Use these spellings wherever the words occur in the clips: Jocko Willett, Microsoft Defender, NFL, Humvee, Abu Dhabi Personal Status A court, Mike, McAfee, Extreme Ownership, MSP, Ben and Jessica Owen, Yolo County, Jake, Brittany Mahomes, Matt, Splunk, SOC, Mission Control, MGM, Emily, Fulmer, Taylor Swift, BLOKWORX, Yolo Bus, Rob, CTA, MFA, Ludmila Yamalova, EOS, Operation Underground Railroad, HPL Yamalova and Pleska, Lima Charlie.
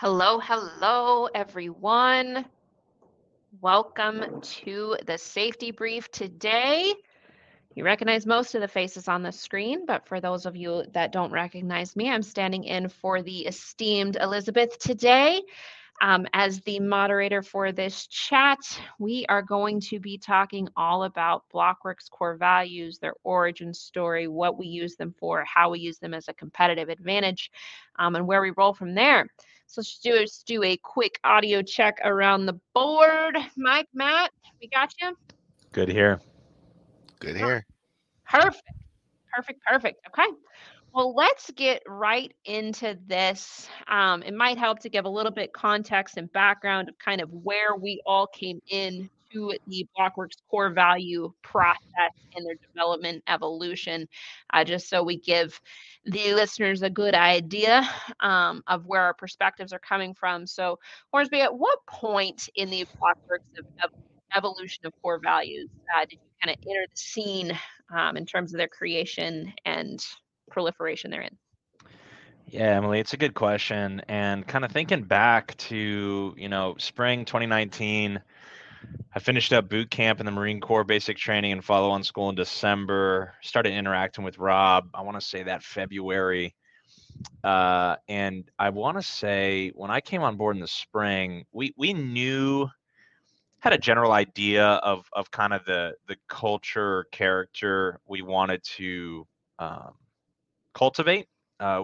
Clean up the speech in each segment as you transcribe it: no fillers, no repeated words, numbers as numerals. Hello, hello, everyone. Welcome to the Safety Brief today. You recognize most of the faces on the screen, but for those of you that don't recognize me, I'm standing in for the esteemed Elizabeth today. As the moderator for this chat, we are going to be talking all about BLOKWORX core values, their origin story, what we use them for, how we use them as a competitive advantage, and where we roll from there. So let's do a quick audio check around the board. Mike, Matt, we got you? Good here. Good here. Perfect. Okay. Well, let's get right into this. It might help to give a little bit context and background of kind of where we all came in to the BLOKWORX core value process and their development evolution, just so we give the listeners a good idea of where our perspectives are coming from. So, Hornsby, at what point in the BLOKWORX of evolution of core values did you kind of enter the scene in terms of their creation and proliferation therein? Yeah, Emily, it's a good question. And kind of thinking back to, spring 2019, I finished up boot camp in the Marine Corps basic training and follow-on school in December, started interacting with Rob, I want to say that February. And I want to say when I came on board in the spring, we knew, had a general idea of kind of the culture, character we wanted to cultivate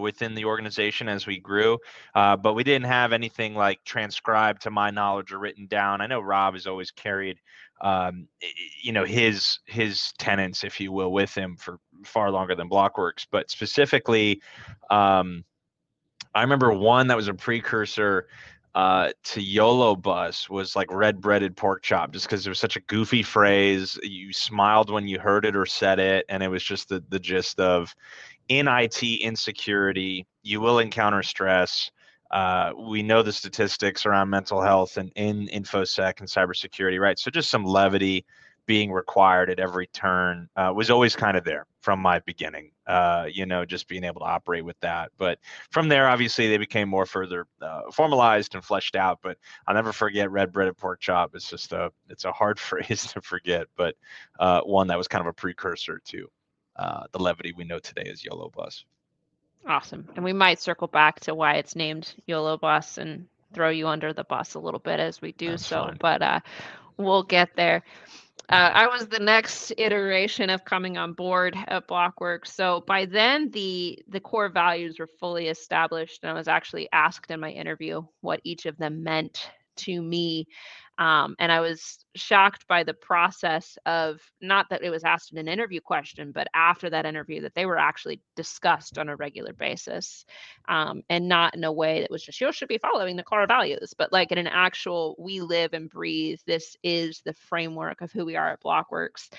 within the organization as we grew, but we didn't have anything like transcribed to my knowledge or written down. I know Rob has always carried, his tenets, if you will, with him for far longer than BLOKWORX. But specifically, I remember one that was a precursor to Yolo Bus was like red breaded pork chop, just because it was such a goofy phrase. You smiled when you heard it or said it, and it was just the gist of, in IT insecurity, you will encounter stress. We know the statistics around mental health and in InfoSec and cybersecurity, right? So just some levity being required at every turn was always kind of there from my beginning, just being able to operate with that. But from there, obviously, they became more further formalized and fleshed out. But I'll never forget red bread and pork chop. It's just it's a hard phrase to forget, but one that was kind of a precursor to the levity we know today as Yolo Bus. Awesome. And we might circle back to why it's named Yolo Bus and throw you under the bus a little bit as we do. That's so fine. But we'll get there. I was the next iteration of coming on board at BLOKWORX. So by then, the core values were fully established, and I was actually asked in my interview what each of them meant to me. And I was shocked by the process of, not that it was asked in an interview question, but after that interview that they were actually discussed on a regular basis, and not in a way that was just, you should be following the core values, but like in an actual, we live and breathe. This is the framework of who we are at BLOKWORX.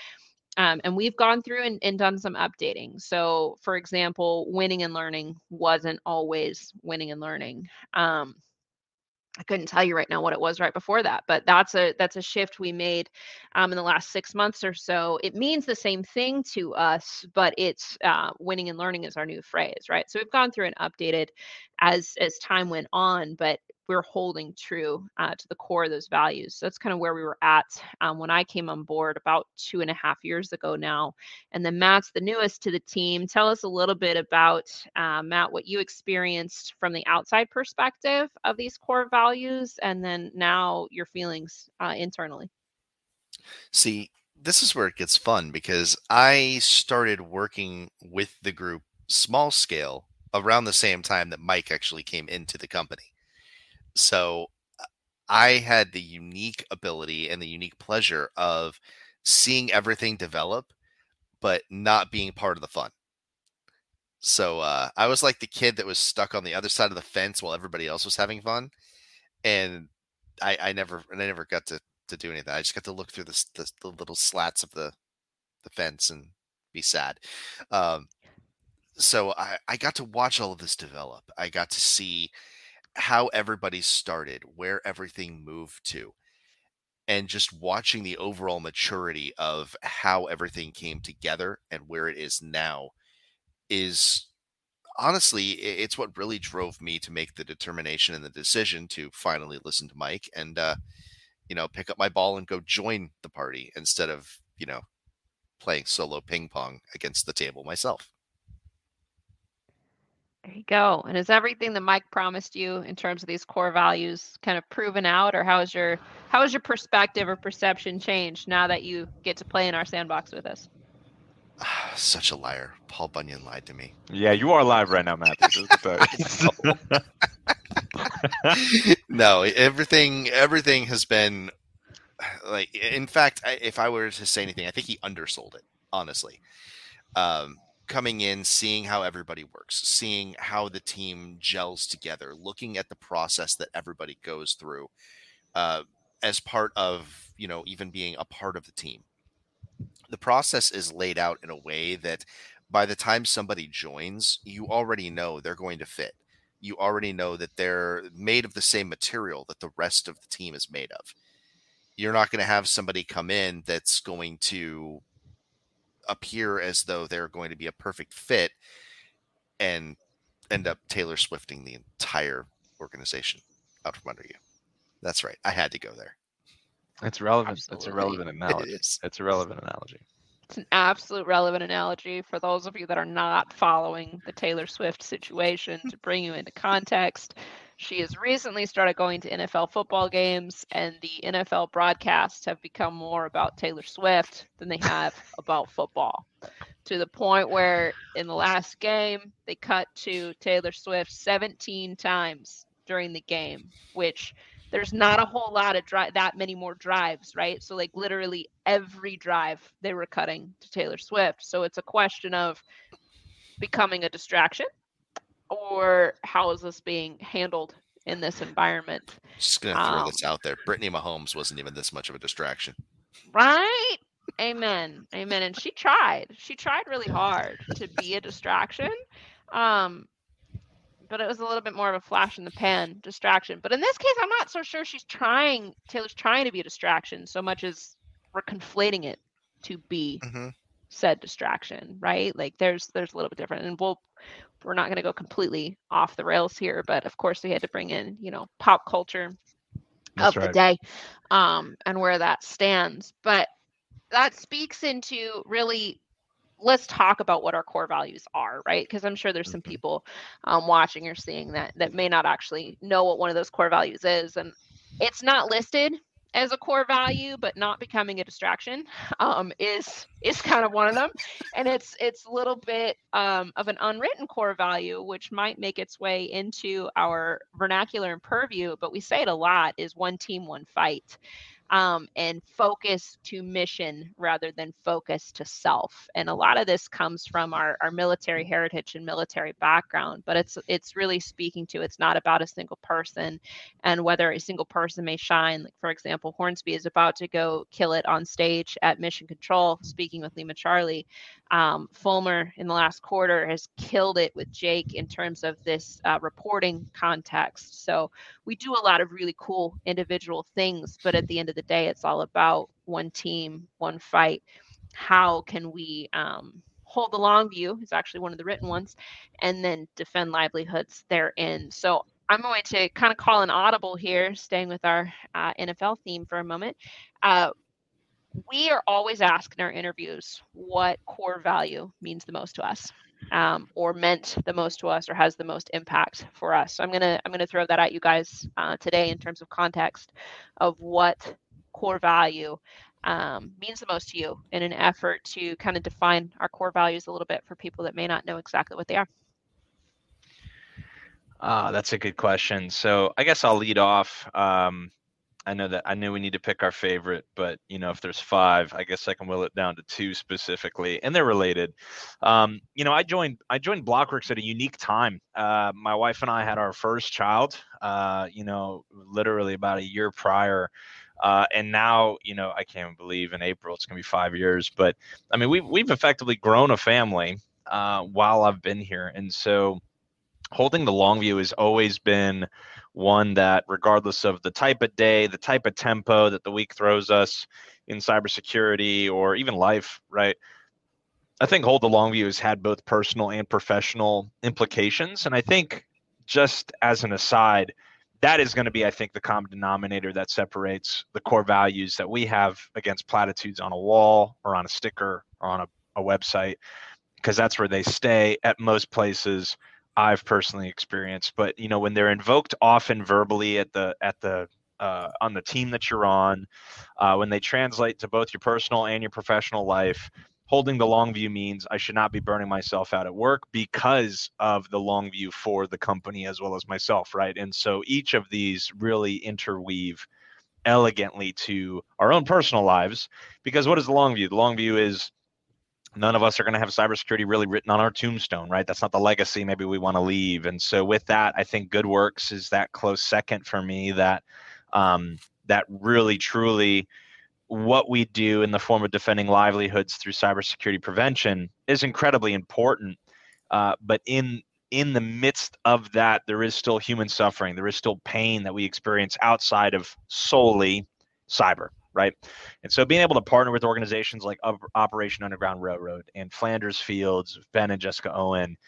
And we've gone through and done some updating. So for example, winning and learning wasn't always winning and learning. I couldn't tell you right now what it was right before that, but that's a shift we made in the last 6 months or so. It means the same thing to us, but it's winning and learning is our new phrase, right? So we've gone through and updated as time went on, but we're holding true to the core of those values. So that's kind of where we were at when I came on board about 2.5 years ago now. And then Matt's the newest to the team. Tell us a little bit about, Matt, what you experienced from the outside perspective of these core values, and then now your feelings internally. See, this is where it gets fun, because I started working with the group small scale around the same time that Mike actually came into the company. So I had the unique ability and the unique pleasure of seeing everything develop, but not being part of the fun. So I was like the kid that was stuck on the other side of the fence while everybody else was having fun. And I never got to do anything. I just got to look through the little slats of the fence and be sad. So I got to watch all of this develop. I got to see how everybody started, where everything moved to, and just watching the overall maturity of how everything came together and where it is now is honestly, it's what really drove me to make the determination and the decision to finally listen to Mike and, you know, pick up my ball and go join the party instead of, you know, playing solo ping pong against the table myself. There you go. And is everything that Mike promised you in terms of these core values kind of proven out, or how has your perspective or perception changed now that you get to play in our sandbox with us? Such a liar. Paul Bunyan lied to me. Yeah, you are live right now, Matthew. No, everything has been like, in fact, if I were to say anything, I think he undersold it, honestly. Coming in, seeing how everybody works, seeing how the team gels together, looking at the process that everybody goes through as part of, you know, even being a part of the team. The process is laid out in a way that by the time somebody joins, you already know they're going to fit. You already know that they're made of the same material that the rest of the team is made of. You're not going to have somebody come in that's going to appear as though they're going to be a perfect fit and end up Taylor Swifting the entire organization out from under you. That's right. I had to go there. It's relevant. Absolutely. It's a relevant analogy. It's a relevant analogy. It's an absolute relevant analogy for those of you that are not following the Taylor Swift situation. To bring you into context, she has recently started going to NFL football games, and the NFL broadcasts have become more about Taylor Swift than they have about football, to the point where in the last game, they cut to Taylor Swift 17 times during the game, which there's not a whole lot of that many more drives, right? So like literally every drive they were cutting to Taylor Swift. So it's a question of becoming a distraction, or how is this being handled in this environment? Just going to throw this out there. Brittany Mahomes wasn't even this much of a distraction. Right? Amen. Amen. And she tried. She tried really hard to be a distraction. But it was a little bit more of a flash in the pan distraction. But in this case, I'm not so sure Taylor's trying to be a distraction so much as we're conflating it to be said distraction, right? Like there's a little bit different, and we're not going to go completely off the rails here, but of course we had to bring in, you know, pop culture the day, and where that stands. But that speaks into really, let's talk about what our core values are, right? Because I'm sure there's some people watching or seeing that may not actually know what one of those core values is. And it's not listed as a core value, but not becoming a distraction is kind of one of them. And it's a little bit of an unwritten core value, which might make its way into our vernacular and purview, but we say it a lot, is one team, one fight. And focus to mission rather than focus to self. And a lot of this comes from our military heritage and military background, but it's really speaking to, it's not about a single person and whether a single person may shine. Like, for example, Hornsby is about to go kill it on stage at Mission Control, speaking with Lima Charlie. Fulmer in the last quarter has killed it with Jake in terms of this reporting context. So we do a lot of really cool individual things, but at the end of the day, it's all about one team, one fight. How can we hold the long view is actually one of the written ones, and then defend livelihoods therein. So I'm going to kind of call an audible here, staying with our NFL theme for a moment. We are always asked in our interviews what core value means the most to us, or meant the most to us, or has the most impact for us. So I'm gonna throw that at you guys today in terms of context of what core value means the most to you, in an effort to kind of define our core values a little bit for people that may not know exactly what they are. That's a good question. So I guess I'll lead off. I know we need to pick our favorite, but you know, if there's five, I guess I can will it down to two specifically, and they're related. You know, I joined BLOKWORX at a unique time. My wife and I had our first child, you know, literally about a year prior. And now, you know, I can't believe in April it's gonna be 5 years, but I mean, we've effectively grown a family while I've been here. And so holding the long view has always been one that, regardless of the type of day, the type of tempo that the week throws us in cybersecurity or even life, right? I think Hold the Long View has had both personal and professional implications. And I think, just as an aside, that is going to be, I think, the common denominator that separates the core values that we have against platitudes on a wall or on a sticker or on a website, because that's where they stay at most places I've personally experienced. But, you know, when they're invoked often verbally on the team that you're on, when they translate to both your personal and your professional life, holding the long view means I should not be burning myself out at work because of the long view for the company as well as myself, right? And so each of these really interweave elegantly to our own personal lives, because what is the long view? The long view is none of us are going to have cybersecurity really written on our tombstone, right? That's not the legacy maybe we want to leave. And so with that, I think good works is that close second for me, that that really truly what we do in the form of defending livelihoods through cybersecurity prevention is incredibly important. But in the midst of that, there is still human suffering. There is still pain that we experience outside of solely cyber, right? And so being able to partner with organizations like Operation Underground Railroad and Flanders Fields, Ben and Jessica Owen,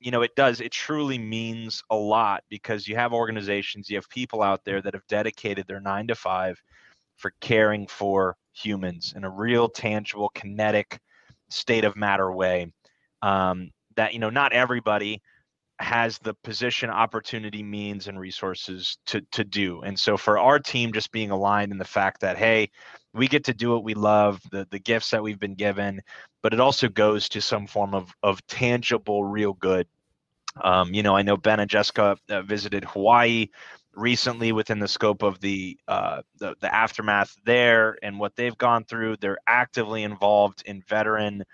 you know, it truly means a lot, because you have organizations, you have people out there that have dedicated their 9-to-5 for caring for humans in a real, tangible, kinetic, state of matter way, that, you know, not everybody has the position, opportunity, means, and resources to do. And so for our team, just being aligned in the fact that, hey, we get to do what we love, the gifts that we've been given, but it also goes to some form of tangible, real good. You know, I know Ben and Jessica visited Hawaii recently within the scope of the aftermath there and what they've gone through. They're actively involved in veteran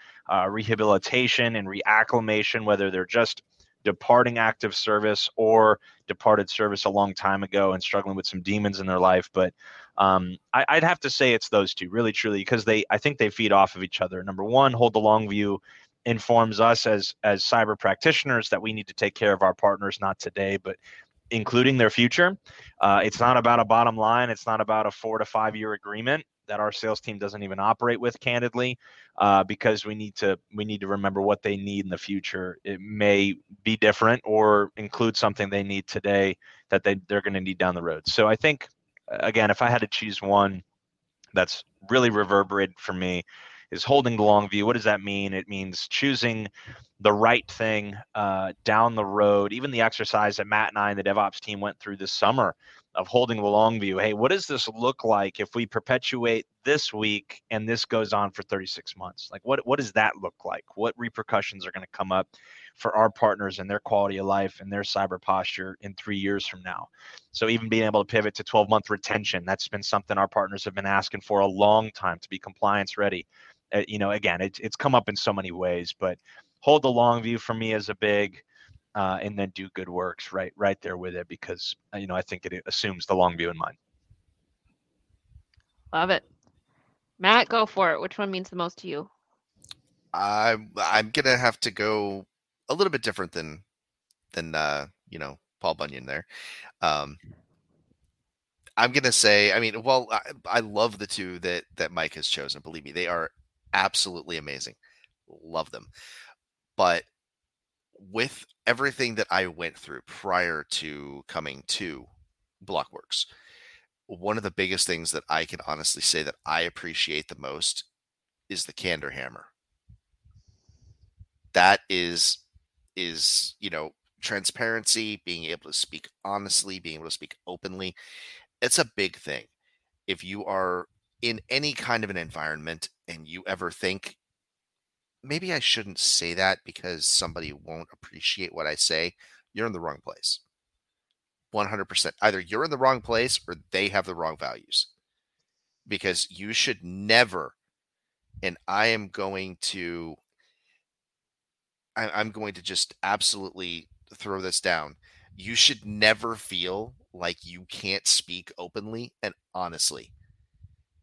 rehabilitation and reacclimation, whether they're just departing active service or departed service a long time ago and struggling with some demons in their life. But I'd have to say it's those two, really, truly, because I think they feed off of each other. Number one, Hold the Long View informs us as cyber practitioners that we need to take care of our partners, not today, but including their future. It's not about a bottom line. It's not about a 4 to 5 year agreement that our sales team doesn't even operate with, candidly, because we need to remember what they need in the future. It may be different or include something they need today that they're going to need down the road. So I think, again, if I had to choose one that's really reverberated for me, is holding the long view. What does that mean? It means choosing the right thing down the road. Even the exercise that Matt and I and the DevOps team went through this summer of holding the long view. Hey, what does this look like if we perpetuate this week and this goes on for 36 months? Like, what does that look like? What repercussions are going to come up for our partners and their quality of life and their cyber posture in 3 years from now? So even being able to pivot to 12-month retention, that's been something our partners have been asking for a long time to be compliance ready. You know, again, it's come up in so many ways, but hold the long view for me is a big, and then do good works right there with it, because, you know, I think it assumes the long view in mind. Love it. Matt, go for it. Which one means the most to you? I'm going to have to go a little bit different than you know, Paul Bunyan there. I'm going to say, I mean, well, I love the two that Mike has chosen. Believe me, they are absolutely amazing. Love them. But with everything that I went through prior to coming to BLOKWORX, one of the biggest things that I can honestly say that I appreciate the most is the candor hammer. That is, you know, transparency, being able to speak honestly, being able to speak openly. It's a big thing. If you are in any kind of an environment and you ever think, maybe I shouldn't say that because somebody won't appreciate what I say, you're in the wrong place. 100%. Either you're in the wrong place or they have the wrong values. Because you should never, and I'm going to just absolutely throw this down. You should never feel like you can't speak openly and honestly.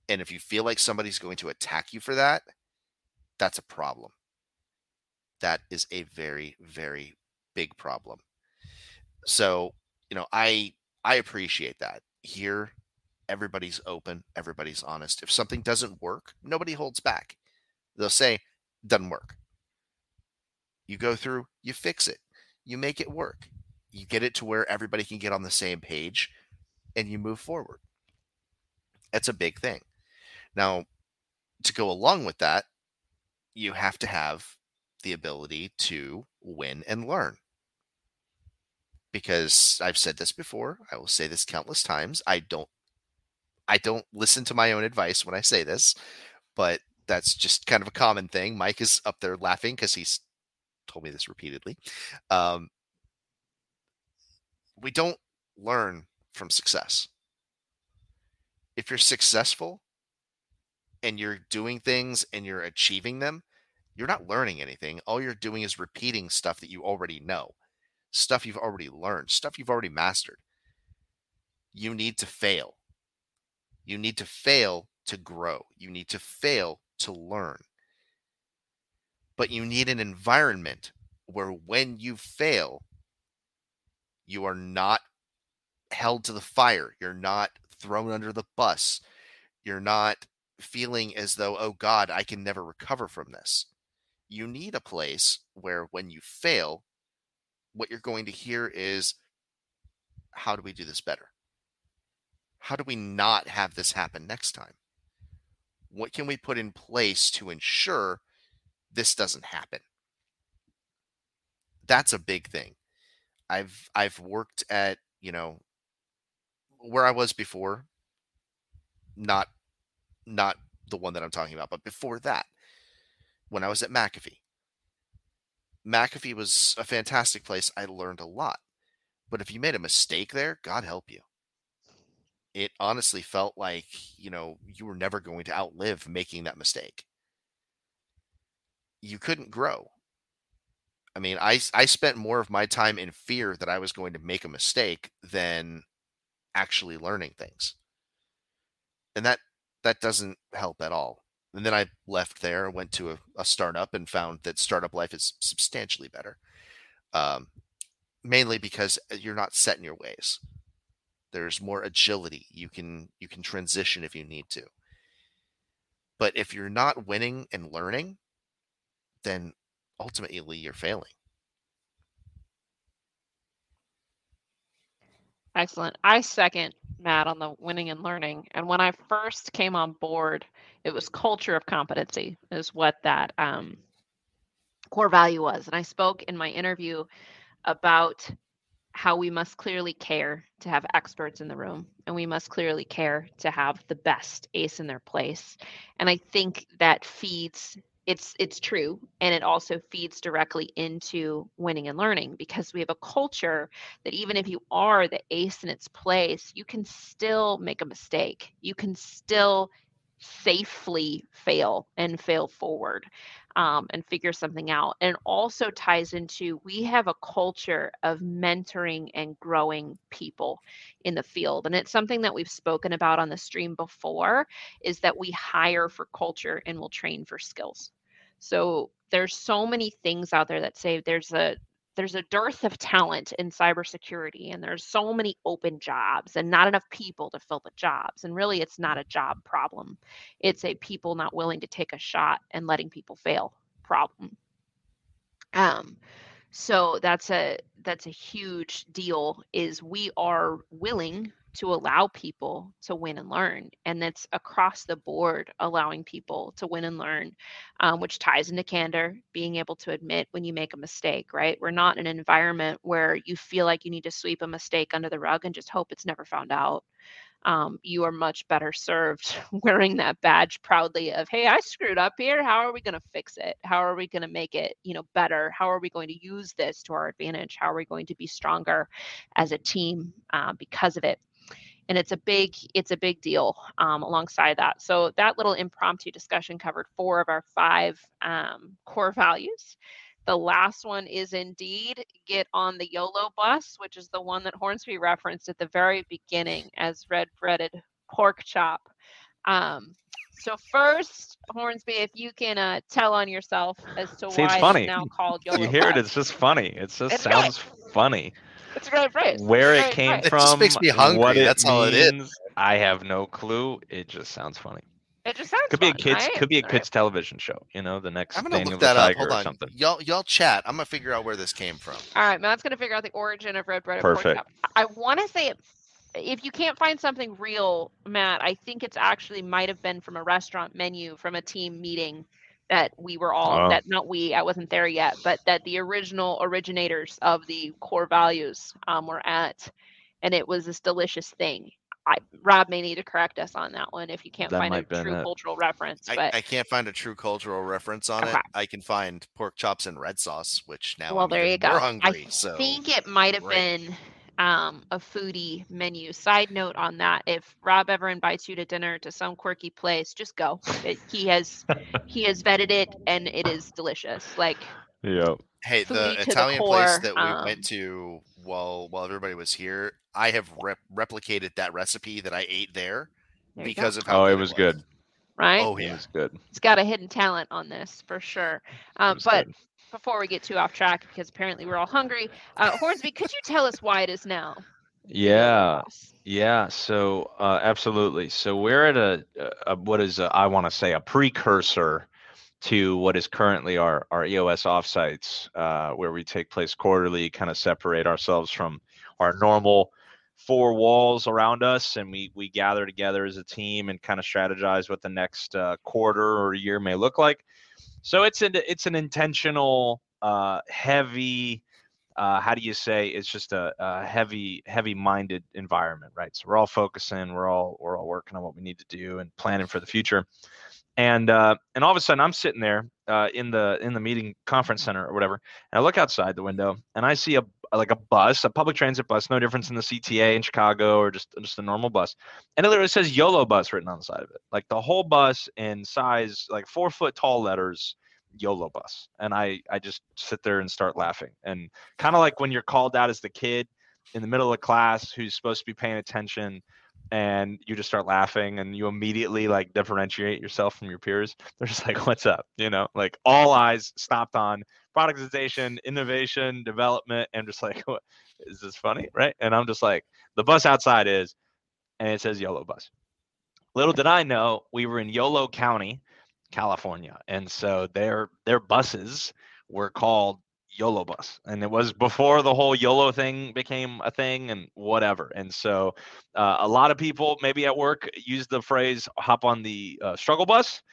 And if you feel like somebody's going to attack you for that, that's a problem. That is a very, very big problem. So, you know, I appreciate that. Here, everybody's open, everybody's honest. If something doesn't work, nobody holds back. They'll say, doesn't work. You go through, you fix it, you make it work, you get it to where everybody can get on the same page, and you move forward. That's a big thing. Now, to go along with that, you have to have the ability to win and learn. Because I've said this before, I will say this countless times. I don't listen to my own advice when I say this, but that's just kind of a common thing. Mike is up there laughing because he's told me this repeatedly. We don't learn from success. If you're successful and you're doing things and you're achieving them, you're not learning anything. All you're doing is repeating stuff that you already know, stuff you've already learned, stuff you've already mastered. You need to fail. You need to fail to grow. You need to fail to learn. But you need an environment where when you fail, you are not held to the fire. You're not thrown under the bus. You're not feeling as though, oh God, I can never recover from this. You need a place where when you fail, what you're going to hear is, how do we do this better? How do we not have this happen next time? What can we put in place to ensure this doesn't happen? That's a big thing. I've worked at, where I was before, not the one that I'm talking about, but before that, when I was at McAfee. McAfee was a fantastic place. I learned a lot. But if you made a mistake there, God help you. It honestly felt like, you were never going to outlive making that mistake. You couldn't grow. I mean, I spent more of my time in fear that I was going to make a mistake than actually learning things. And that doesn't help at all. And then I left there and went to a startup and found that startup life is substantially better. Mainly because you're not set in your ways. There's more agility. You can transition if you need to. But if you're not winning and learning, then ultimately you're failing. Excellent. I second Matt on the winning and learning. And when I first came on board, it was culture of competency is what that core value was. And I spoke in my interview about how we must clearly care to have experts in the room, and we must clearly care to have the best ace in their place. And I think that feeds, it's true, and it also feeds directly into winning and learning, because we have a culture that even if you are the ace in its place, you can still make a mistake. You can still safely fail and fail forward and figure something out. And it also ties into, we have a culture of mentoring and growing people in the field. And it's something that we've spoken about on the stream before, is that we hire for culture and we'll train for skills. So there's so many things out there that say there's a dearth of talent in cybersecurity, and there's so many open jobs and not enough people to fill the jobs. And really, it's not a job problem. It's a people not willing to take a shot and letting people fail problem. So that's a huge deal, is we are willing to allow people to win and learn. And that's across the board, allowing people to win and learn, which ties into candor, being able to admit when you make a mistake, right? We're not in an environment where you feel like you need to sweep a mistake under the rug and just hope it's never found out. You are much better served wearing that badge proudly of, hey, I screwed up here. How are we going to fix it? How are we going to make it, better? How are we going to use this to our advantage? How are we going to be stronger as a team because of it? And it's a big deal alongside that. So that little impromptu discussion covered 4 of our 5 core values. The last one is indeed get on the Yolo bus, which is the one that Hornsby referenced at the very beginning as red breaded pork chop. So first, Hornsby, if you can tell on yourself as to why it's now called Yolo Bus. You hear it, it's just funny. It just sounds funny. It's a great phrase. Where it came from, it just makes me hungry. That's all it is. I have no clue. It just sounds funny. It just sounds could be fun. Could be a kids television show. You know, the next Daniel the Tiger or something. Y'all chat. I'm gonna figure out where this came from. All right, Matt's gonna figure out the origin of Red Bread. Perfect. I want to say, if you can't find something real, Matt, I think it's actually might have been from a restaurant menu from a team meeting that we were all that not we I wasn't there yet, but that the originators of the core values were at, and it was this delicious thing. Rob may need to correct us on that one if you can't find a true cultural reference. But I can't find a true cultural reference on it. I can find pork chops and red sauce, which now I'm there you go. More hungry. I think it might have been a foodie menu. Side note on that: if Rob ever invites you to dinner to some quirky place, just go. He has vetted it, and it is delicious. Like, yeah. Hey, the Italian place that we went to while everybody was here, I have replicated that recipe that I ate there because of how good it was. Good. Right? Oh, yeah. It was good. It's got a hidden talent on this for sure. But good. Before we get too off track, because apparently we're all hungry, Hornsby, could you tell us why it is now? Yeah. So absolutely. So we're at a precursor to what is currently our EOS offsites, where we take place quarterly, kind of separate ourselves from our normal four walls around us, and we gather together as a team and kind of strategize what the next quarter or year may look like. So it's an intentional, heavy, it's just a heavy-minded environment, right? So we're all focusing, we're all working on what we need to do and planning for the future. And all of a sudden I'm sitting there in the meeting conference center or whatever, and I look outside the window and I see a bus, a public transit bus, no difference in the CTA in Chicago or just a normal bus. And it literally says Yolo Bus written on the side of it. Like the whole bus in size, like 4 foot tall letters, Yolo Bus. And I just sit there and start laughing. And kind of like when you're called out as the kid in the middle of class who's supposed to be paying attention, and you just start laughing and you immediately like differentiate yourself from your peers. They're just like, what's up? You know, like all eyes stopped on productization, innovation, development. And just like, what is this funny? Right. And I'm just like, the bus outside is, and it says Yolo Bus. Little did I know we were in Yolo County, California. And so their buses were called Yolo Bus, and it was before the whole YOLO thing became a thing and whatever. And so a lot of people maybe at work use the phrase hop on the struggle bus.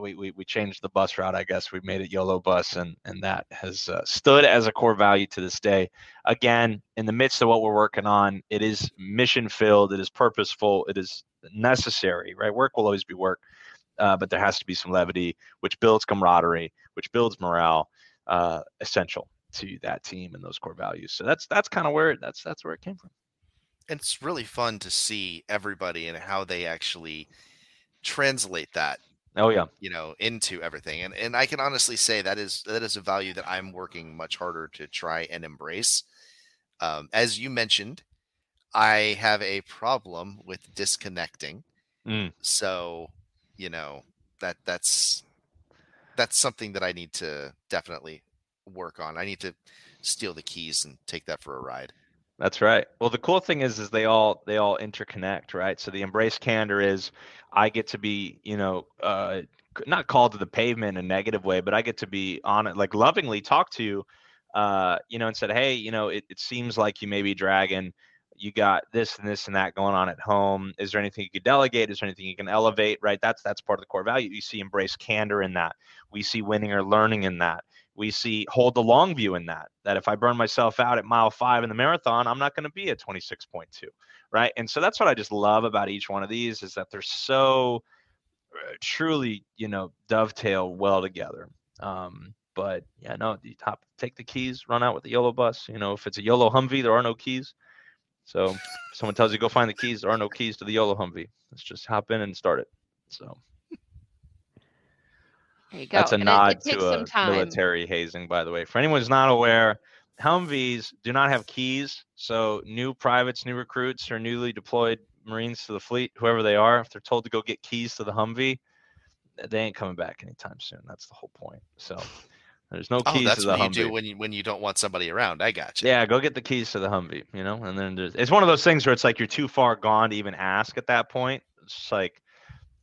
We changed the bus route, I guess. We made it Yolo Bus, and that has stood as a core value to this day. Again, in the midst of what we're working on, it is mission filled, it is purposeful, it is necessary, right? Work will always be work, but there has to be some levity, which builds camaraderie, which builds morale. Essential to that team and those core values. So that's kind of where that's where it came from. It's really fun to see everybody and how they actually translate that. Oh yeah, you know, into everything. And I can honestly say that is a value that I'm working much harder to try and embrace. As you mentioned, I have a problem with disconnecting. So, you know, that's something that I need to definitely work on. I need to steal the keys and take that for a ride. That's right. Well, the cool thing is they all interconnect, right? So the embrace candor is I get to be, you know, not called to the pavement in a negative way, but I get to be on it, like lovingly talk to you, you know, and said, hey, you know, it seems like you may be dragging. You got this and this and that going on at home. Is there anything you could delegate? Is there anything you can elevate? Right? That's part of the core value. You see embrace candor in that. We see winning or learning in that. We see hold the long view in that. That if I burn myself out at mile 5 in the marathon, I'm not going to be at 26.2, right? And so that's what I just love about each one of these is that they're so truly, you know, dovetail well together. But yeah, no, you take the keys, run out with the Yolo Bus. You know, if it's a Yolo Humvee, there are no keys. So if someone tells you go find the keys, there are no keys to the Yolo Humvee. Let's just hop in and start it. So there you go. That's a nod to a military hazing, by the way. For anyone who's not aware, Humvees do not have keys. So new privates, new recruits, or newly deployed Marines to the fleet, whoever they are, if they're told to go get keys to the Humvee, they ain't coming back anytime soon. That's the whole point. So there's no keys to the Humvee. That's what you do when you don't want somebody around. I got you. Yeah, go get the keys to the Humvee, you know? And then it's one of those things where it's like you're too far gone to even ask at that point. It's like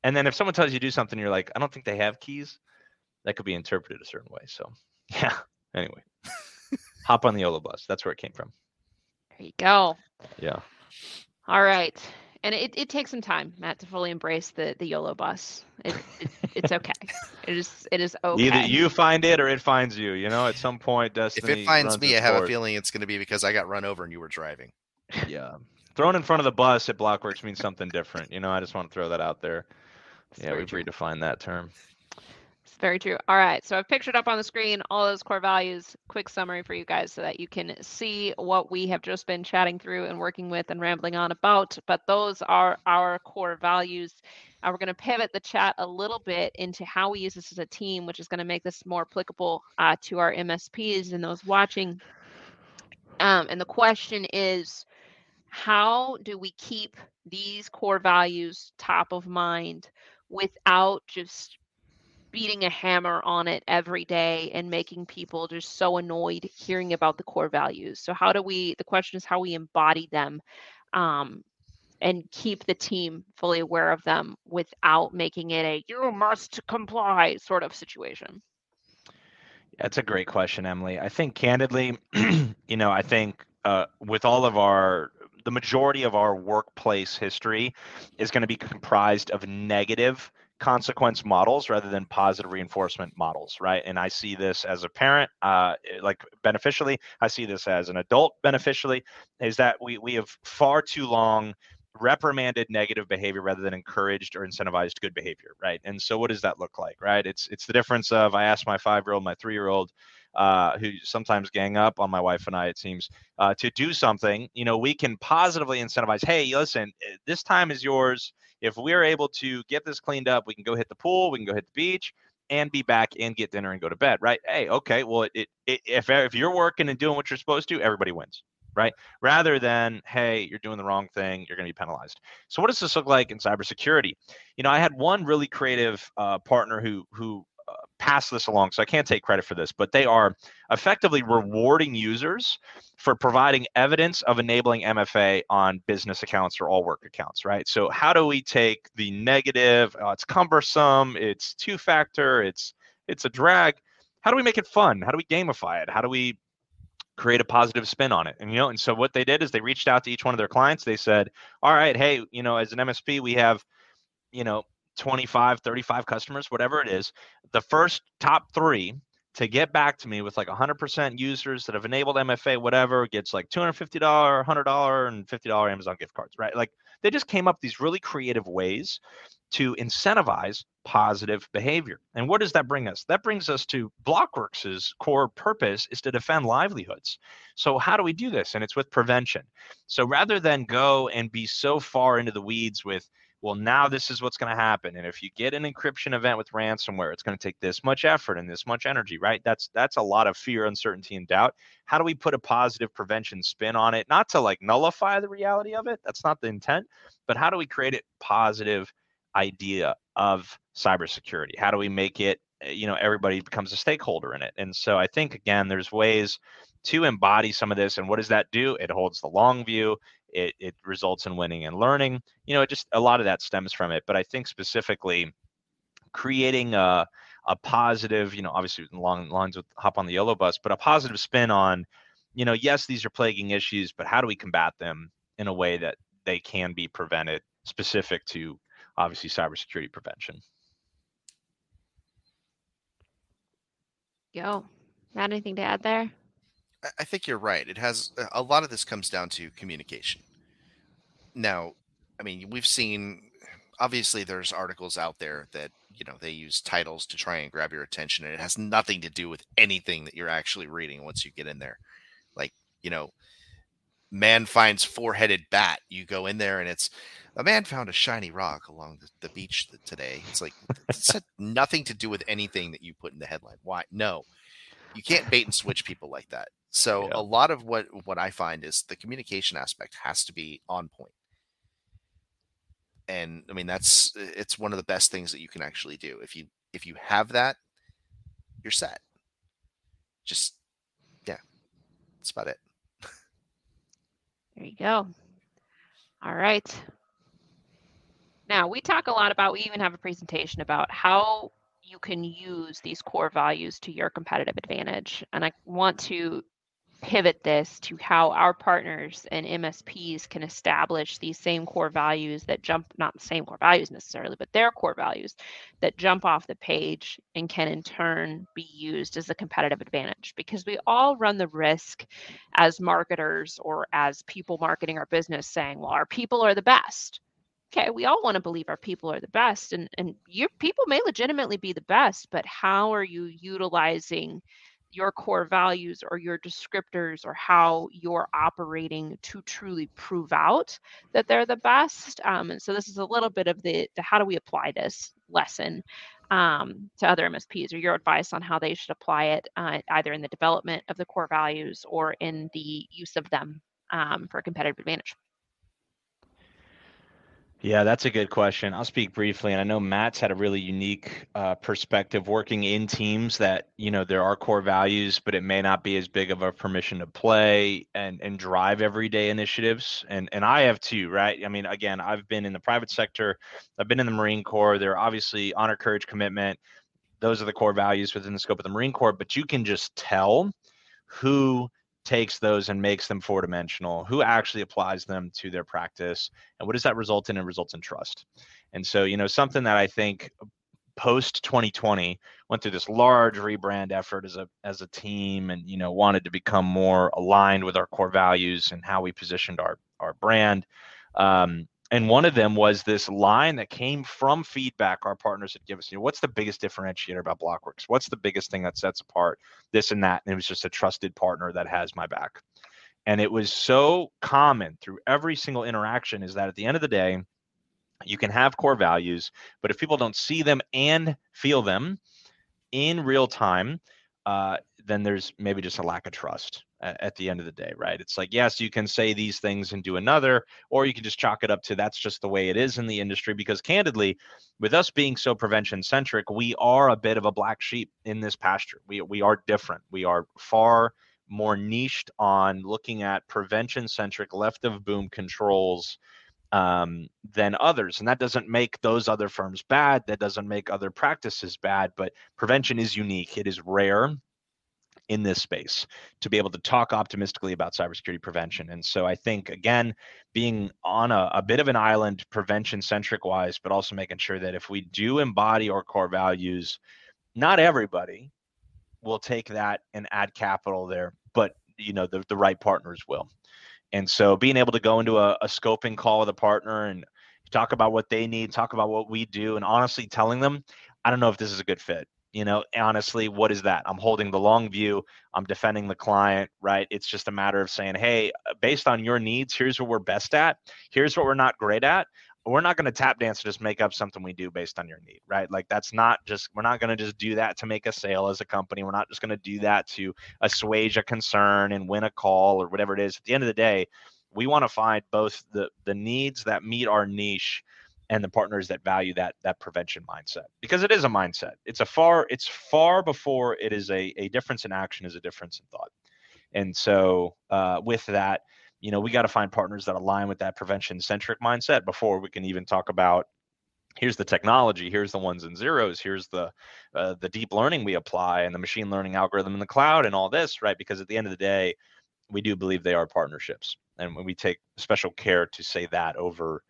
And then if someone tells you to do something, you're like, I don't think they have keys. That could be interpreted a certain way. So yeah. Anyway, hop on the Yolo bus. That's where it came from. There you go. Yeah. All right. And it takes some time, Matt, to fully embrace the Yolo bus. It's okay. It is okay. Either you find it or it finds you. You know, at some point, destiny. If it finds me, I have a feeling it's going to be because I got run over and you were driving. Yeah. Thrown in front of the bus at BLOKWORX means something different. You know, I just want to throw that out there. That's yeah, we've true. Redefined that term. It's very true. All right. So I've pictured up on the screen all those core values. Quick summary for you guys so that you can see what we have just been chatting through and working with and rambling on about. But those are our core values. We're going to pivot the chat a little bit into how we use this as a team, which is going to make this more applicable to our MSPs and those watching. And the question is, how do we keep these core values top of mind without just beating a hammer on it every day and making people just so annoyed hearing about the core values? So the question is how we embody them and keep the team fully aware of them without making it a you must comply sort of situation. That's a great question, Emily. I think candidly, you know, I think with all of the majority of our workplace history is going to be comprised of negative consequence models rather than positive reinforcement models, right? And I see this as a parent, like beneficially. I see this as an adult beneficially, is that we have far too long reprimanded negative behavior rather than encouraged or incentivized good behavior, right? And so what does that look like, right? It's the difference of I asked my 5-year-old, my 3-year-old, who sometimes gang up on my wife and I, it seems, to do something. You know, we can positively incentivize, hey, listen, this time is yours. If we're able to get this cleaned up, we can go hit the pool, we can go hit the beach and be back and get dinner and go to bed, right? Hey, okay, well, if you're working and doing what you're supposed to, everybody wins, right? Rather than, hey, you're doing the wrong thing, you're going to be penalized. So what does this look like in cybersecurity? You know, I had one really creative partner who pass this along, so I can't take credit for this, but they are effectively rewarding users for providing evidence of enabling MFA on business accounts or all work accounts, right? So how do we take the negative, it's cumbersome, it's two-factor, it's a drag. How do we make it fun? How do we gamify it? How do we create a positive spin on it? And, you know, and so what they did is they reached out to each one of their clients. They said, all right, hey, you know, as an MSP, we have, you know, 25, 35 customers, whatever it is, the first top 3 to get back to me with like 100% users that have enabled MFA, whatever, gets like $250, $100, and $50 Amazon gift cards, right? Like they just came up with these really creative ways to incentivize positive behavior. And what does that bring us? That brings us to BLOKWORX's core purpose is to defend livelihoods. So how do we do this? And it's with prevention. So rather than go and be so far into the weeds with, well, now this is what's going to happen. And if you get an encryption event with ransomware, it's going to take this much effort and this much energy, right? That's a lot of fear, uncertainty, and doubt. How do we put a positive prevention spin on it? Not to like nullify the reality of it. That's not the intent. But how do we create a positive idea of cybersecurity? How do we make it, you know, everybody becomes a stakeholder in it? And so I think, again, there's ways to embody some of this. And what does that do? It holds the long view. It results in winning and learning. You know, it just a lot of that stems from it. But I think specifically creating a positive, you know, obviously along lines with hop on the Yolo bus, but a positive spin on, you know, yes, these are plaguing issues, but how do we combat them in a way that they can be prevented, specific to obviously cybersecurity prevention? Yo, Matt, anything to add there? I think you're right. It has a lot of this comes down to communication. Now, I mean, we've seen, obviously there's articles out there that, you know, they use titles to try and grab your attention, and it has nothing to do with anything that you're actually reading once you get in there. Like, you know, man finds four-headed bat. You go in there and it's a man found a shiny rock along the beach today. It's like, it's had nothing to do with anything that you put in the headline. Why? No, you can't bait and switch people like that. So yeah. A lot of what I find is the communication aspect has to be on point. And I mean, it's one of the best things that you can actually do. If you have that, you're set. Just, yeah, that's about it. There you go. All right. Now, we talk a lot about, we even have a presentation about how you can use these core values to your competitive advantage. And I want to pivot this to how our partners and MSPs can establish these same core values that jump, not the same core values necessarily, but their core values that jump off the page and can in turn be used as a competitive advantage. Because we all run the risk as marketers or as people marketing our business saying, well, our people are the best. Okay, we all want to believe our people are the best, and your people may legitimately be the best, but how are you utilizing your core values or your descriptors or how you're operating to truly prove out that they're the best? And so this is a little bit of the how do we apply this lesson to other MSPs, or your advice on how they should apply it either in the development of the core values or in the use of them for competitive advantage. Yeah, that's a good question. I'll speak briefly. And I know Matt's had a really unique perspective working in teams that, you know, there are core values, but it may not be as big of a permission to play and drive everyday initiatives. And I have too, right? I mean, again, I've been in the private sector. I've been in the Marine Corps. There are obviously honor, courage, commitment. Those are the core values within the scope of the Marine Corps, but you can just tell who takes those and makes them four-dimensional, who actually applies them to their practice, and what does that result in? It results in trust. And so, you know, something that I think post-2020 went through this large rebrand effort as a team, and, you know, wanted to become more aligned with our core values and how we positioned our brand. And one of them was this line that came from feedback our partners had given us. You know, what's the biggest differentiator about BLOKWORX? What's the biggest thing that sets apart this and that? And it was just a trusted partner that has my back. And it was so common through every single interaction, is that at the end of the day, you can have core values, but if people don't see them and feel them in real time, then there's maybe just a lack of trust at the end of the day, right? It's like, yes, you can say these things and do another, or you can just chalk it up to that's just the way it is in the industry. Because candidly, with us being so prevention centric, we are a bit of a black sheep in this pasture. We are different. We are far more niched on looking at prevention centric left of boom controls than others. And that doesn't make those other firms bad. That doesn't make other practices bad, but prevention is unique. It is rare in this space to be able to talk optimistically about cybersecurity prevention. And so I think, again, being on a bit of an island prevention centric wise, but also making sure that if we do embody our core values, not everybody will take that and add capital there, but, you know, the right partners will. And so being able to go into a scoping call with a partner and talk about what they need, talk about what we do, and honestly telling them, I don't know if this is a good fit. You know, honestly, what is that? I'm holding the long view. I'm defending the client, right? It's just a matter of saying, hey, based on your needs, here's what we're best at. Here's what we're not great at. We're not going to tap dance and just make up something we do based on your need, right? Like, that's not just, we're not going to just do that to make a sale as a company. We're not just going to do that to assuage a concern and win a call or whatever it is. At the end of the day, we want to find both the needs that meet our niche and the partners that value that prevention mindset, because it is a mindset. It's far before it is a difference in action is a difference in thought. And so with that, you know, we got to find partners that align with that prevention-centric mindset before we can even talk about, here's the technology, here's the ones and zeros, here's the deep learning we apply and the machine learning algorithm in the cloud and all this, right? Because at the end of the day, we do believe they are partnerships, and we take special care to say that over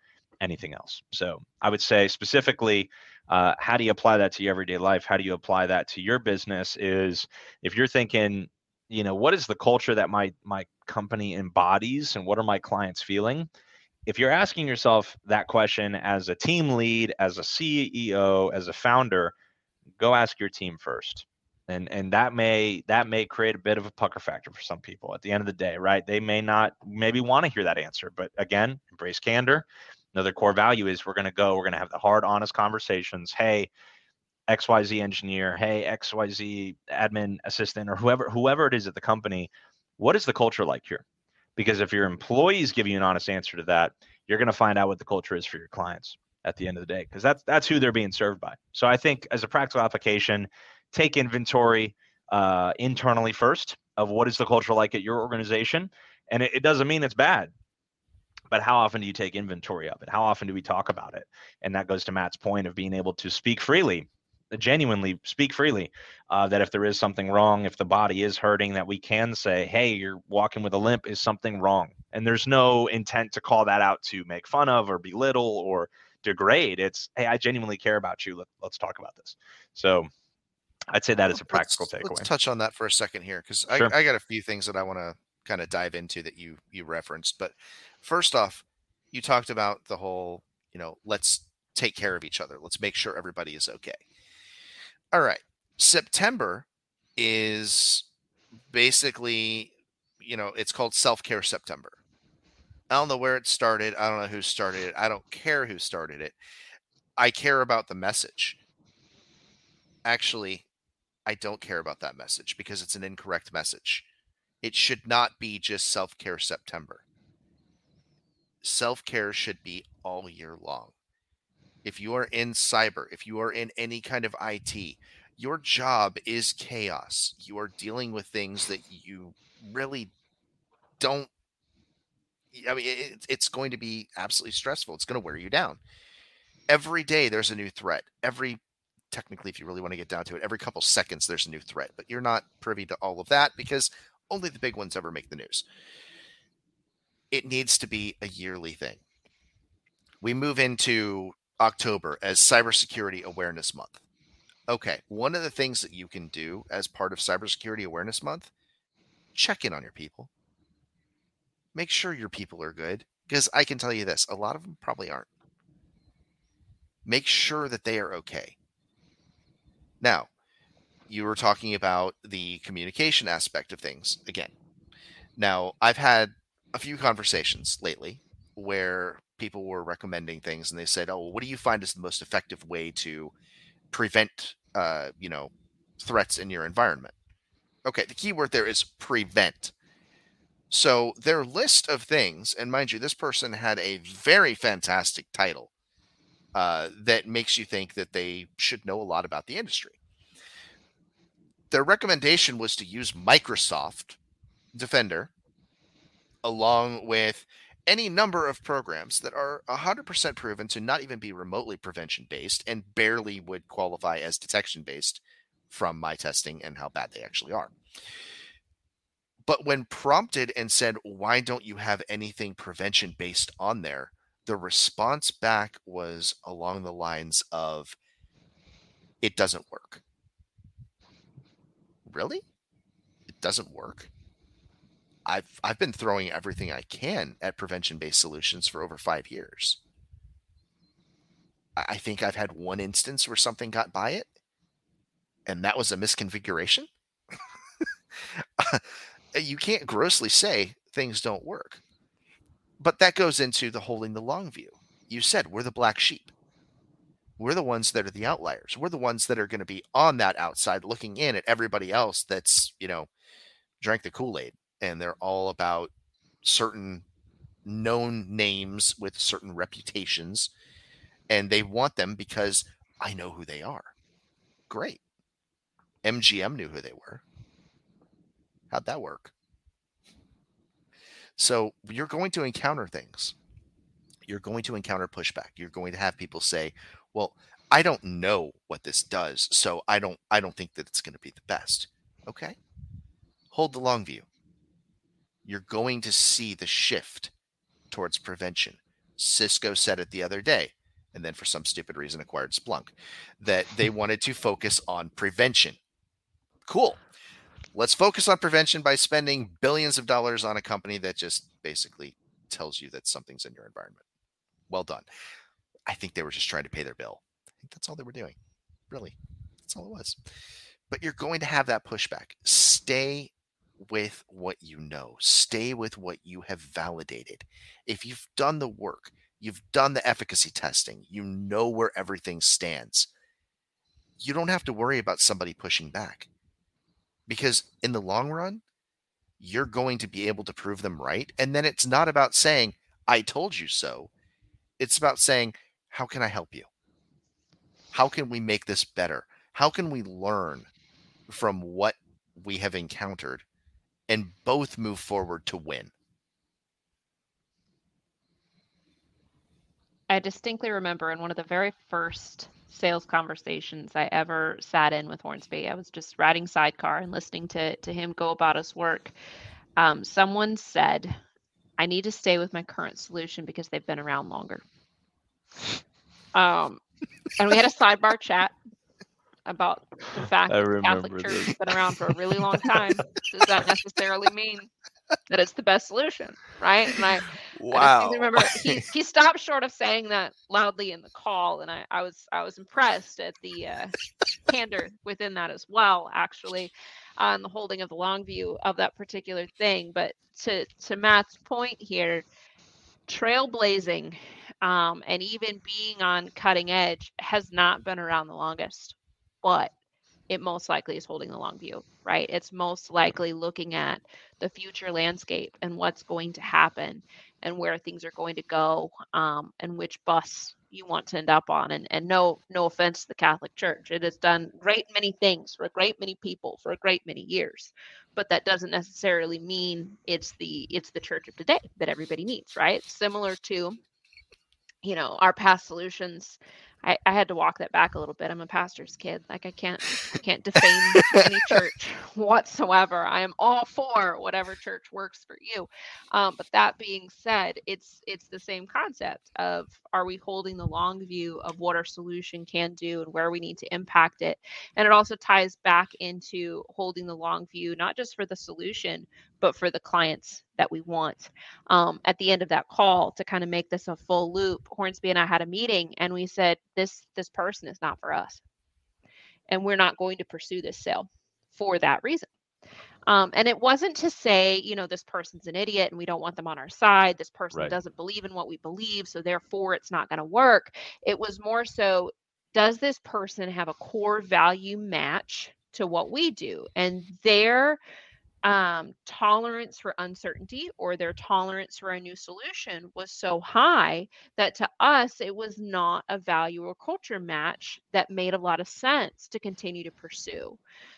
anything else. So I would say specifically, how do you apply that to your everyday life? How do you apply that to your business? Is if you're thinking, you know, what is the culture that my company embodies and what are my clients feeling? If you're asking yourself that question as a team lead, as a CEO, as a founder, go ask your team first. And that may create a bit of a pucker factor for some people at the end of the day, right? They may not maybe want to hear that answer, but again, embrace candor. Another core value is we're going to have the hard, honest conversations. Hey, XYZ engineer, hey, XYZ admin assistant, or whoever it is at the company, what is the culture like here? Because if your employees give you an honest answer to that, you're going to find out what the culture is for your clients at the end of the day, because that's who they're being served by. So I think as a practical application, take inventory internally first of what is the culture like at your organization. And it doesn't mean it's bad. but how often do you take inventory of it? How often do we talk about it? And that goes to Matt's point of being able to speak freely, genuinely speak freely, that if there is something wrong, if the body is hurting, that we can say, hey, you're walking with a limp, is something wrong? And there's no intent to call that out to make fun of or belittle or degrade. It's, hey, I genuinely care about you. Let's talk about this. So I'd say that is a practical takeaway. Let's touch on that for a second here, because sure. I got a few things that I want to kind of dive into that you referenced. But first off, you talked about the whole, let's take care of each other. Let's make sure everybody is okay. All right. September is basically, it's called Self-Care September. I don't know where it started. I don't know who started it. I don't care who started it. I care about the message. Actually, I don't care about that message because it's an incorrect message. It should not be just Self-Care September. Self-care should be all year long. If you are in cyber, if you are in any kind of IT, your job is chaos. You are dealing with things that you really don't. It's going to be absolutely stressful. It's going to wear you down. Every day there's a new threat. Technically, if you really want to get down to it, every couple seconds there's a new threat, but you're not privy to all of that because only the big ones ever make the news. It needs to be a yearly thing. We move into October as Cybersecurity Awareness Month. Okay, one of the things that you can do as part of Cybersecurity Awareness Month, check in on your people. Make sure your people are good, because I can tell you this, a lot of them probably aren't. Make sure that they are okay. Now, you were talking about the communication aspect of things again. Now, I've had a few conversations lately where people were recommending things and they said, oh, well, what do you find is the most effective way to prevent, threats in your environment? Okay, the key word there is prevent. So their list of things, and mind you, this person had a very fantastic title that makes you think that they should know a lot about the industry. Their recommendation was to use Microsoft Defender along with any number of programs that are 100% proven to not even be remotely prevention-based and barely would qualify as detection-based from my testing and how bad they actually are. But when prompted and said, why don't you have anything prevention based on there? The response back was along the lines of, it doesn't work. Really? It doesn't work? I've been throwing everything I can at prevention based solutions for over 5 years. I think I've had one instance where something got by it, and that was a misconfiguration. You can't grossly say things don't work, but that goes into the holding the long view. You said we're the black sheep. We're the ones that are the outliers. We're the ones that are going to be on that outside looking in at everybody else that's, drank the Kool-Aid and they're all about certain known names with certain reputations and they want them because I know who they are. Great. MGM knew who they were. How'd that work? So you're going to encounter things. You're going to encounter pushback. You're going to have people say, well, I don't know what this does, so I don't think that it's going to be the best. Okay. Hold the long view. You're going to see the shift towards prevention. Cisco said it the other day, and then for some stupid reason acquired Splunk, that they wanted to focus on prevention. Cool. Let's focus on prevention by spending billions of dollars on a company that just basically tells you that something's in your environment. Well done. I think they were just trying to pay their bill. I think that's all they were doing. Really, that's all it was. But you're going to have that pushback. Stay with what you know. Stay with what you have validated. If you've done the work, you've done the efficacy testing, you know where everything stands. You don't have to worry about somebody pushing back. Because in the long run, you're going to be able to prove them right. And then it's not about saying, I told you so. It's about saying, how can I help you? How can we make this better? How can we learn from what we have encountered and both move forward to win? I distinctly remember in one of the very first sales conversations I ever sat in with Hornsby, I was just riding sidecar and listening to him go about his work. Someone said, I need to stay with my current solution because they've been around longer. And we had a sidebar chat about the fact that the Catholic Church has been around for a really long time. Does that necessarily mean that it's the best solution, right? And I remember he stopped short of saying that loudly in the call, and I was impressed at the candor within that as well, actually, on the holding of the long view of that particular thing. But to Matt's point here, trailblazing and even being on cutting edge has not been around the longest, but it most likely is holding the long view, right? It's most likely looking at the future landscape and what's going to happen and where things are going to go, and which bus you want to end up on. And no offense to the Catholic Church. It has done great many things for a great many people for a great many years, but that doesn't necessarily mean it's the church of today that everybody needs, right? Similar to, you know, our past solutions. I had to walk that back a little bit. I'm a pastor's kid. Like I can't defame any church whatsoever. I am all for whatever church works for you. But that being said, it's the same concept of, are we holding the long view of what our solution can do and where we need to impact it? And it also ties back into holding the long view, not just for the solution, but for the clients that we want. At the end of that call, to kind of make this a full loop, Hornsby and I had a meeting and we said, this person is not for us. And we're not going to pursue this sale for that reason. And it wasn't to say, you know, this person's an idiot and we don't want them on our side. This person doesn't believe in what we believe, so therefore it's not going to work. It was more so, does this person have a core value match to what we do? And their tolerance for uncertainty or their tolerance for a new solution was so high that to us, it was not a value or culture match that made a lot of sense to continue to pursue.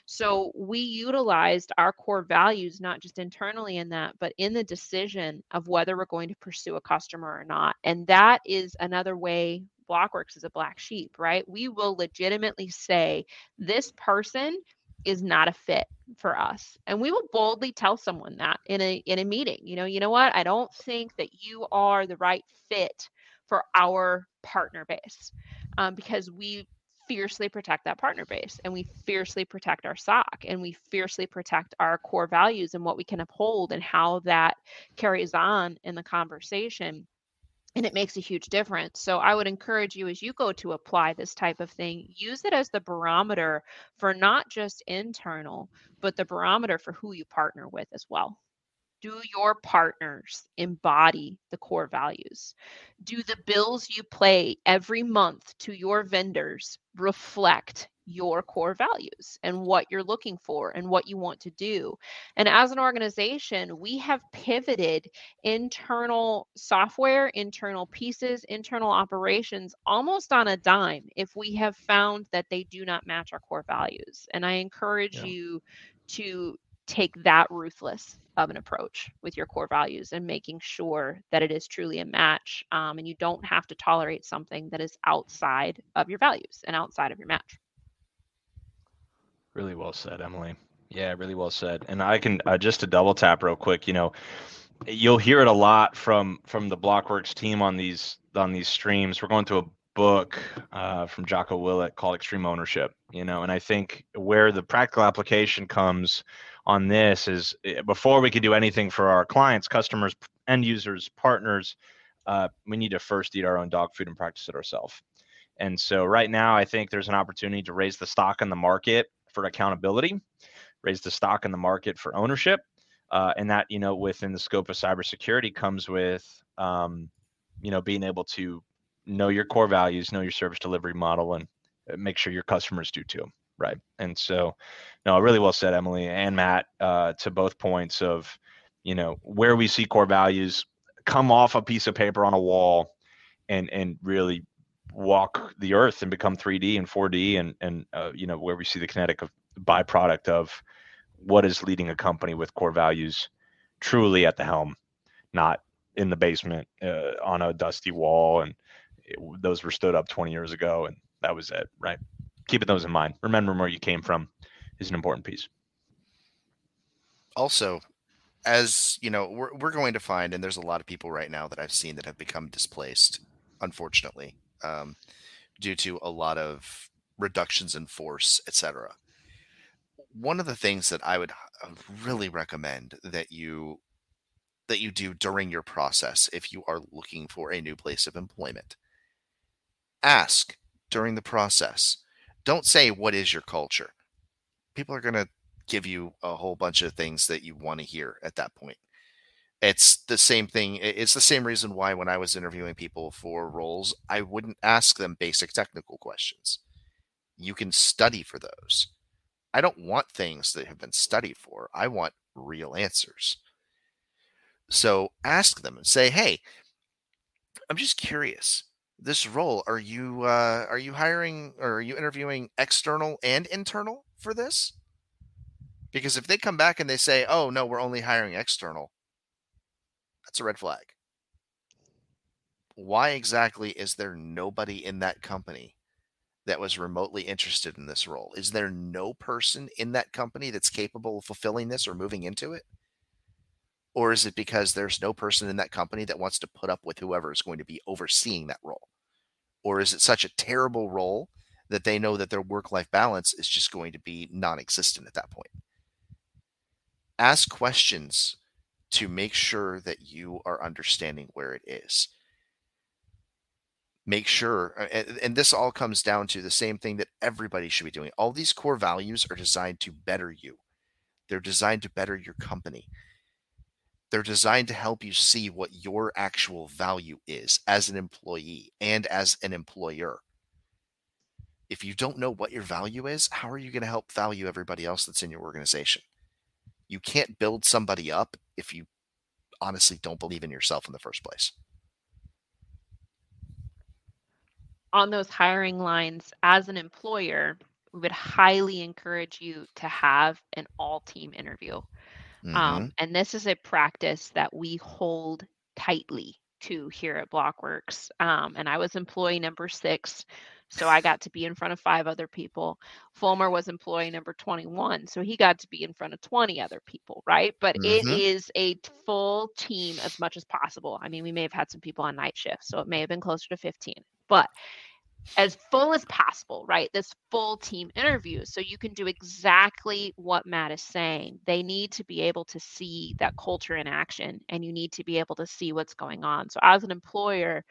So we utilized our core values, not just internally in that, but in the decision of whether we're going to pursue a customer or not. And that is another way BLOKWORX is a black sheep, right? We will legitimately say, this person is not a fit for us. And we will boldly tell someone that in a meeting. You know what? I don't think that you are the right fit for our partner base, because we fiercely protect that partner base, and we fiercely protect our SOC, and we fiercely protect our core values and what we can uphold and how that carries on in the conversation. And it makes a huge difference. So I would encourage you, as you go to apply this type of thing, use it as the barometer for not just internal, but the barometer for who you partner with as well. Do your partners embody the core values? Do the bills you pay every month to your vendors reflect your core values and what you're looking for and what you want to do? And as an organization, we have pivoted internal software, internal pieces, internal operations almost on a dime if we have found that they do not match our core values. And I encourage you to take that ruthless of an approach with your core values and making sure that it is truly a match, and you don't have to tolerate something that is outside of your values and outside of your match. Really well said, Emily. Yeah, really well said. And I can just to double tap real quick. You know, you'll hear it a lot from the BLOKWORX team on these streams. We're going through a book from Jocko Willett called Extreme Ownership. You know, and I think where the practical application comes on this is, before we can do anything for our clients, customers, end users, partners, we need to first eat our own dog food and practice it ourselves. And so right now, I think there's an opportunity to raise the stock in the market for accountability, raise the stock in the market for ownership, and that, you know, within the scope of cybersecurity comes with, you know, being able to know your core values, know your service delivery model, and make sure your customers do too, right? And so, no, really well said, Emily and Matt, to both points of, you know, where we see core values come off a piece of paper on a wall, and really walk the earth and become 3D and 4D and you know, where we see the kinetic of byproduct of what is leading a company with core values truly at the helm, not in the basement on a dusty wall and those were stood up 20 years ago, and that was it, right? Keeping those in mind, remembering where you came from is an important piece. Also, as you know, we're going to find, and there's a lot of people right now that I've seen that have become displaced, unfortunately, due to a lot of reductions in force, etc. One of the things that I would really recommend that you do during your process, if you are looking for a new place of employment, ask during the process. Don't say, what is your culture? People are going to give you a whole bunch of things that you want to hear at that point. It's the same thing. It's the same reason why when I was interviewing people for roles, I wouldn't ask them basic technical questions. You can study for those. I don't want things that have been studied for. I want real answers. So ask them and say, hey, I'm just curious. This role, are you hiring, or are you interviewing external and internal for this? Because if they come back and they say, oh, no, we're only hiring external, that's a red flag. Why exactly is there nobody in that company that was remotely interested in this role? Is there no person in that company that's capable of fulfilling this or moving into it? Or is it because there's no person in that company that wants to put up with whoever is going to be overseeing that role? Or is it such a terrible role that they know that their work-life balance is just going to be non-existent at that point? Ask questions to make sure that you are understanding where it is. Make sure, and this all comes down to the same thing that everybody should be doing. All these core values are designed to better you. They're designed to better your company. They're designed to help you see what your actual value is as an employee and as an employer. If you don't know what your value is, how are you going to help value everybody else that's in your organization? You can't build somebody up if you honestly don't believe in yourself in the first place. On those hiring lines, as an employer, we would highly encourage you to have an all-team interview. Mm-hmm. And this is a practice that we hold tightly to here at BLOKWORX. And I was employee number 6, so I got to be in front of 5 other people. Fulmer was employee number 21, so he got to be in front of 20 other people, right? But mm-hmm. It is a full team as much as possible. I mean, we may have had some people on night shift, so it may have been closer to 15. But as full as possible, right? This full team interview. So you can do exactly what Matt is saying. They need to be able to see that culture in action, and you need to be able to see what's going on. So as an employer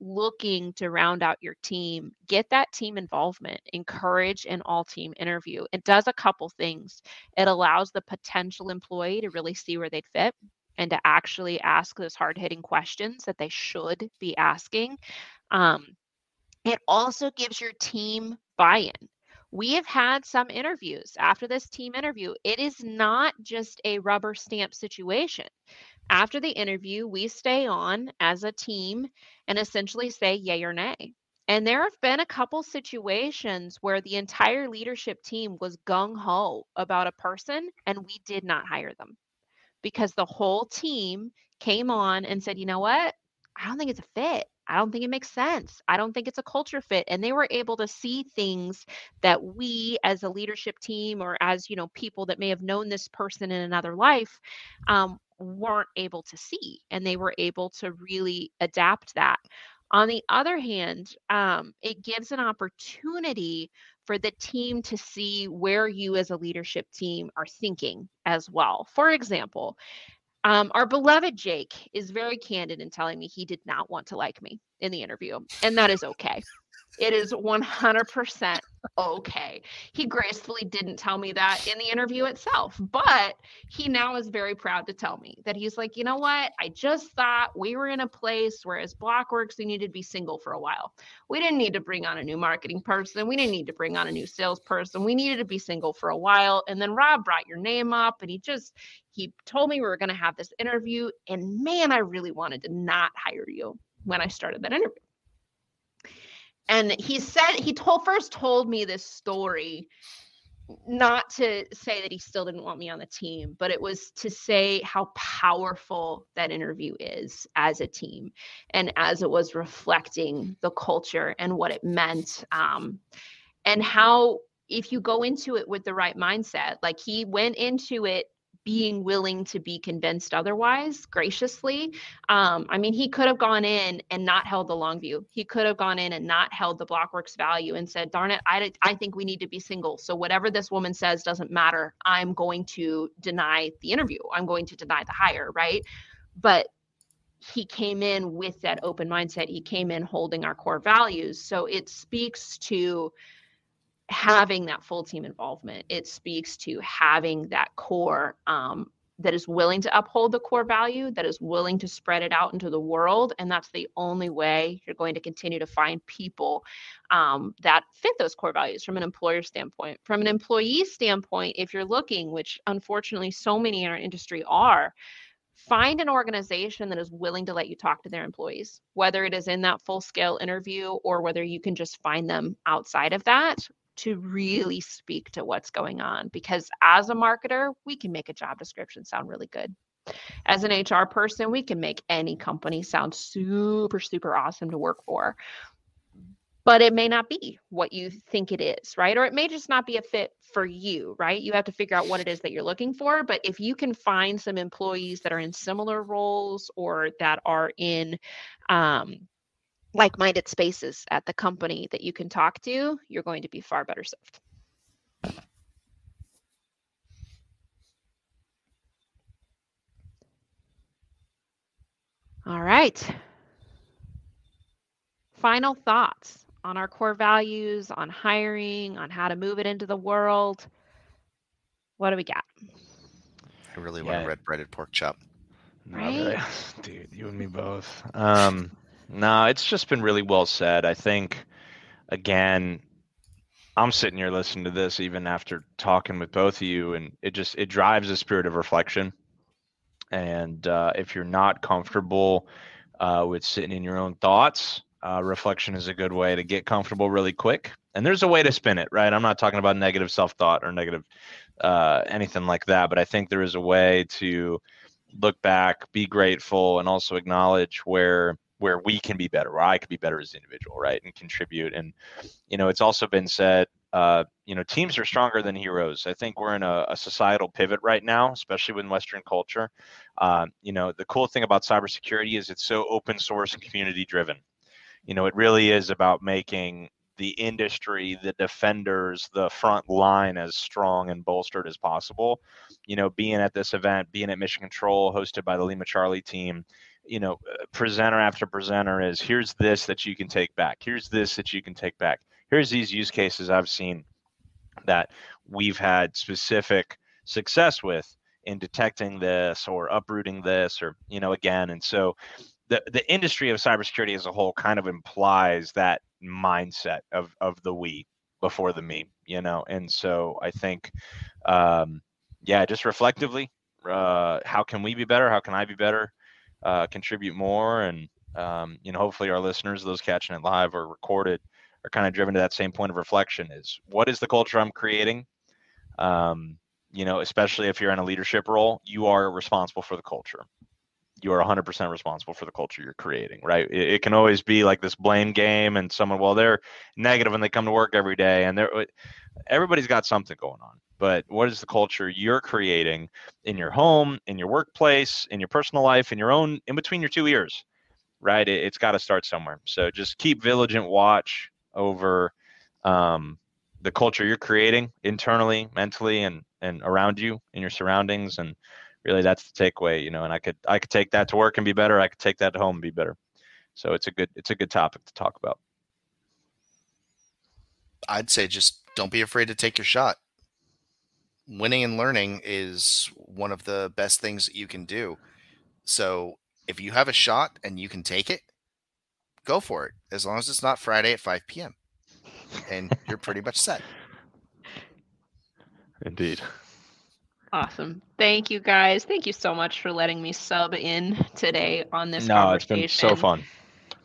looking to round out your team, get that team involvement, encourage an all-team interview. It does a couple things. It allows the potential employee to really see where they'd fit and to actually ask those hard-hitting questions that they should be asking. It also gives your team buy-in. We have had some interviews after this team interview. It is not just a rubber stamp situation. After the interview, we stay on as a team and essentially say yay or nay. And there have been a couple situations where the entire leadership team was gung-ho about a person and we did not hire them because the whole team came on and said, you know what? I don't think it's a fit. I don't think it makes sense. I don't think it's a culture fit. And they were able to see things that we as a leadership team or as, you know, people that may have known this person in another life weren't able to see. And they were able to really adapt that. On the other hand, it gives an opportunity for the team to see where you as a leadership team are thinking as well. For example, our beloved Jake is very candid in telling me he did not want to like me in the interview, and that is okay. It is 100% okay. He gracefully didn't tell me that in the interview itself, but he now is very proud to tell me that he's like, you know what? I just thought we were in a place where as BLOKWORX, we needed to be single for a while. We didn't need to bring on a new marketing person. We didn't need to bring on a new salesperson. We needed to be single for a while. And then Rob brought your name up and he told me we were going to have this interview. And man, I really wanted to not hire you when I started that interview. And he told me this story not to say that he still didn't want me on the team, but it was to say how powerful that interview is as a team, and as it was reflecting the culture and what it meant, and how, if you go into it with the right mindset, like he went into it being willing to be convinced otherwise, graciously. I mean, he could have gone in and not held the long view. He could have gone in and not held the BLOKWORX value and said, darn it, I think we need to be single. So whatever this woman says doesn't matter. I'm going to deny the interview. I'm going to deny the hire, right? But he came in with that open mindset. He came in holding our core values. So it speaks to having that full team involvement. It speaks to having that core that is willing to uphold the core value, that is willing to spread it out into the world. And that's the only way you're going to continue to find people that fit those core values from an employer standpoint. From an employee standpoint, if you're looking, which unfortunately so many in our industry are, find an organization that is willing to let you talk to their employees, whether it is in that full-scale interview or whether you can just find them outside of that, to really speak to what's going on. Because as a marketer, we can make a job description sound really good. As an HR person, we can make any company sound super, super awesome to work for. But it may not be what you think it is, right? Or it may just not be a fit for you, right? You have to figure out what it is that you're looking for. But if you can find some employees that are in similar roles or that are in like-minded spaces at the company that you can talk to, you're going to be far better served. All right. Final thoughts on our core values, on hiring, on how to move it into the world. What do we got? I really want a red breaded pork chop. Right? Really. Dude, you and me both. No, it's just been really well said. I think, again, I'm sitting here listening to this even after talking with both of you, and it drives a spirit of reflection. And if you're not comfortable with sitting in your own thoughts, reflection is a good way to get comfortable really quick. And there's a way to spin it, right? I'm not talking about negative self-thought or negative anything like that, but I think there is a way to look back, be grateful, and also acknowledge where we can be better, where I could be better as an individual, right? And contribute. And, you know, it's also been said, teams are stronger than heroes. I think we're in a societal pivot right now, especially with Western culture. The cool thing about cybersecurity is it's so open source and community driven. You know, it really is about making the industry, the defenders, the front line as strong and bolstered as possible. You know, being at this event, being at Mission Control, hosted by the Lima Charlie team, you know, presenter after presenter is, here's this that you can take back. Here's this that you can take back. Here's these use cases I've seen that we've had specific success with in detecting this or uprooting this or, you know, again. And so the industry of cybersecurity as a whole kind of implies that mindset of the we before the me, you know? And so I think, just reflectively, how can we be better? How can I be better? Contribute more, and hopefully our listeners, those catching it live or recorded, are kind of driven to that same point of reflection: is what is the culture I'm creating? Especially if you're in a leadership role, you are responsible for the culture. You are 100% responsible for the culture you're creating, right? It can always be like this blame game, and someone, well, they're negative and they come to work every day, and everybody's got something going on. But what is the culture you're creating in your home, in your workplace, in your personal life, in your own, in between your two ears, right? It's got to start somewhere. So just keep vigilant watch over the culture you're creating internally, mentally, and around you in your surroundings. And really, that's the takeaway, you know. And I could take that to work and be better. I could take that to home and be better. So it's a good topic to talk about. I'd say just don't be afraid to take your shot. Winning and learning is one of the best things that you can do. So if you have a shot and you can take it, go for it. As long as it's not Friday at 5 p.m. and you're pretty much set. Indeed. Awesome. Thank you guys. Thank you so much for letting me sub in today on this conversation. No, it's been so fun.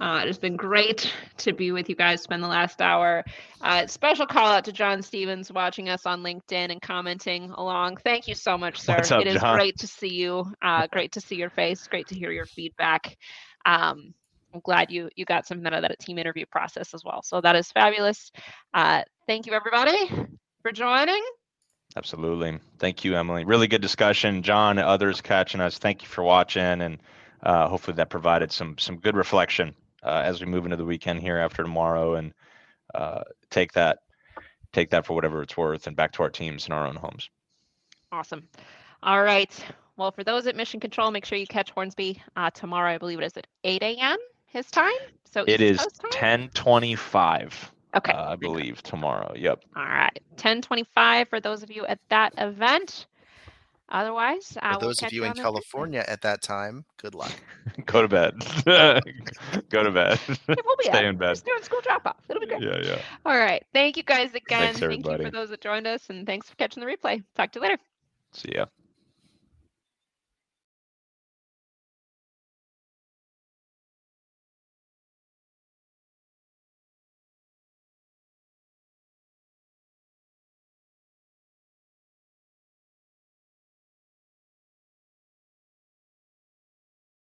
It has been great to be with you guys, spend the last hour. Special call out to John Stevens watching us on LinkedIn and commenting along. Thank you so much, sir. What's up, John? It is great to see you. Great to see your face. Great to hear your feedback. I'm glad you got something out of that team interview process as well. So that is fabulous. Thank you, everybody, for joining. Absolutely. Thank you, Emily. Really good discussion. John, others catching us, thank you for watching. And hopefully that provided some good reflection as we move into the weekend here after tomorrow, and take that for whatever it's worth and back to our teams in our own homes. Awesome. All right. Well, for those at Mission Control, make sure you catch Hornsby tomorrow. I believe it is at 8 a.m. his time. So it is 10:25. Okay. I believe tomorrow. Yep. All right. 10:25 for those of you at that event. Otherwise, for those of you in California at that time, good luck. Go to bed. Go to bed. We'll be stay in bed. Just doing school drop off. It'll be great. Yeah, yeah. All right. Thank you guys again. Thanks, everybody. Thank you for those that joined us, and thanks for catching the replay. Talk to you later. See ya.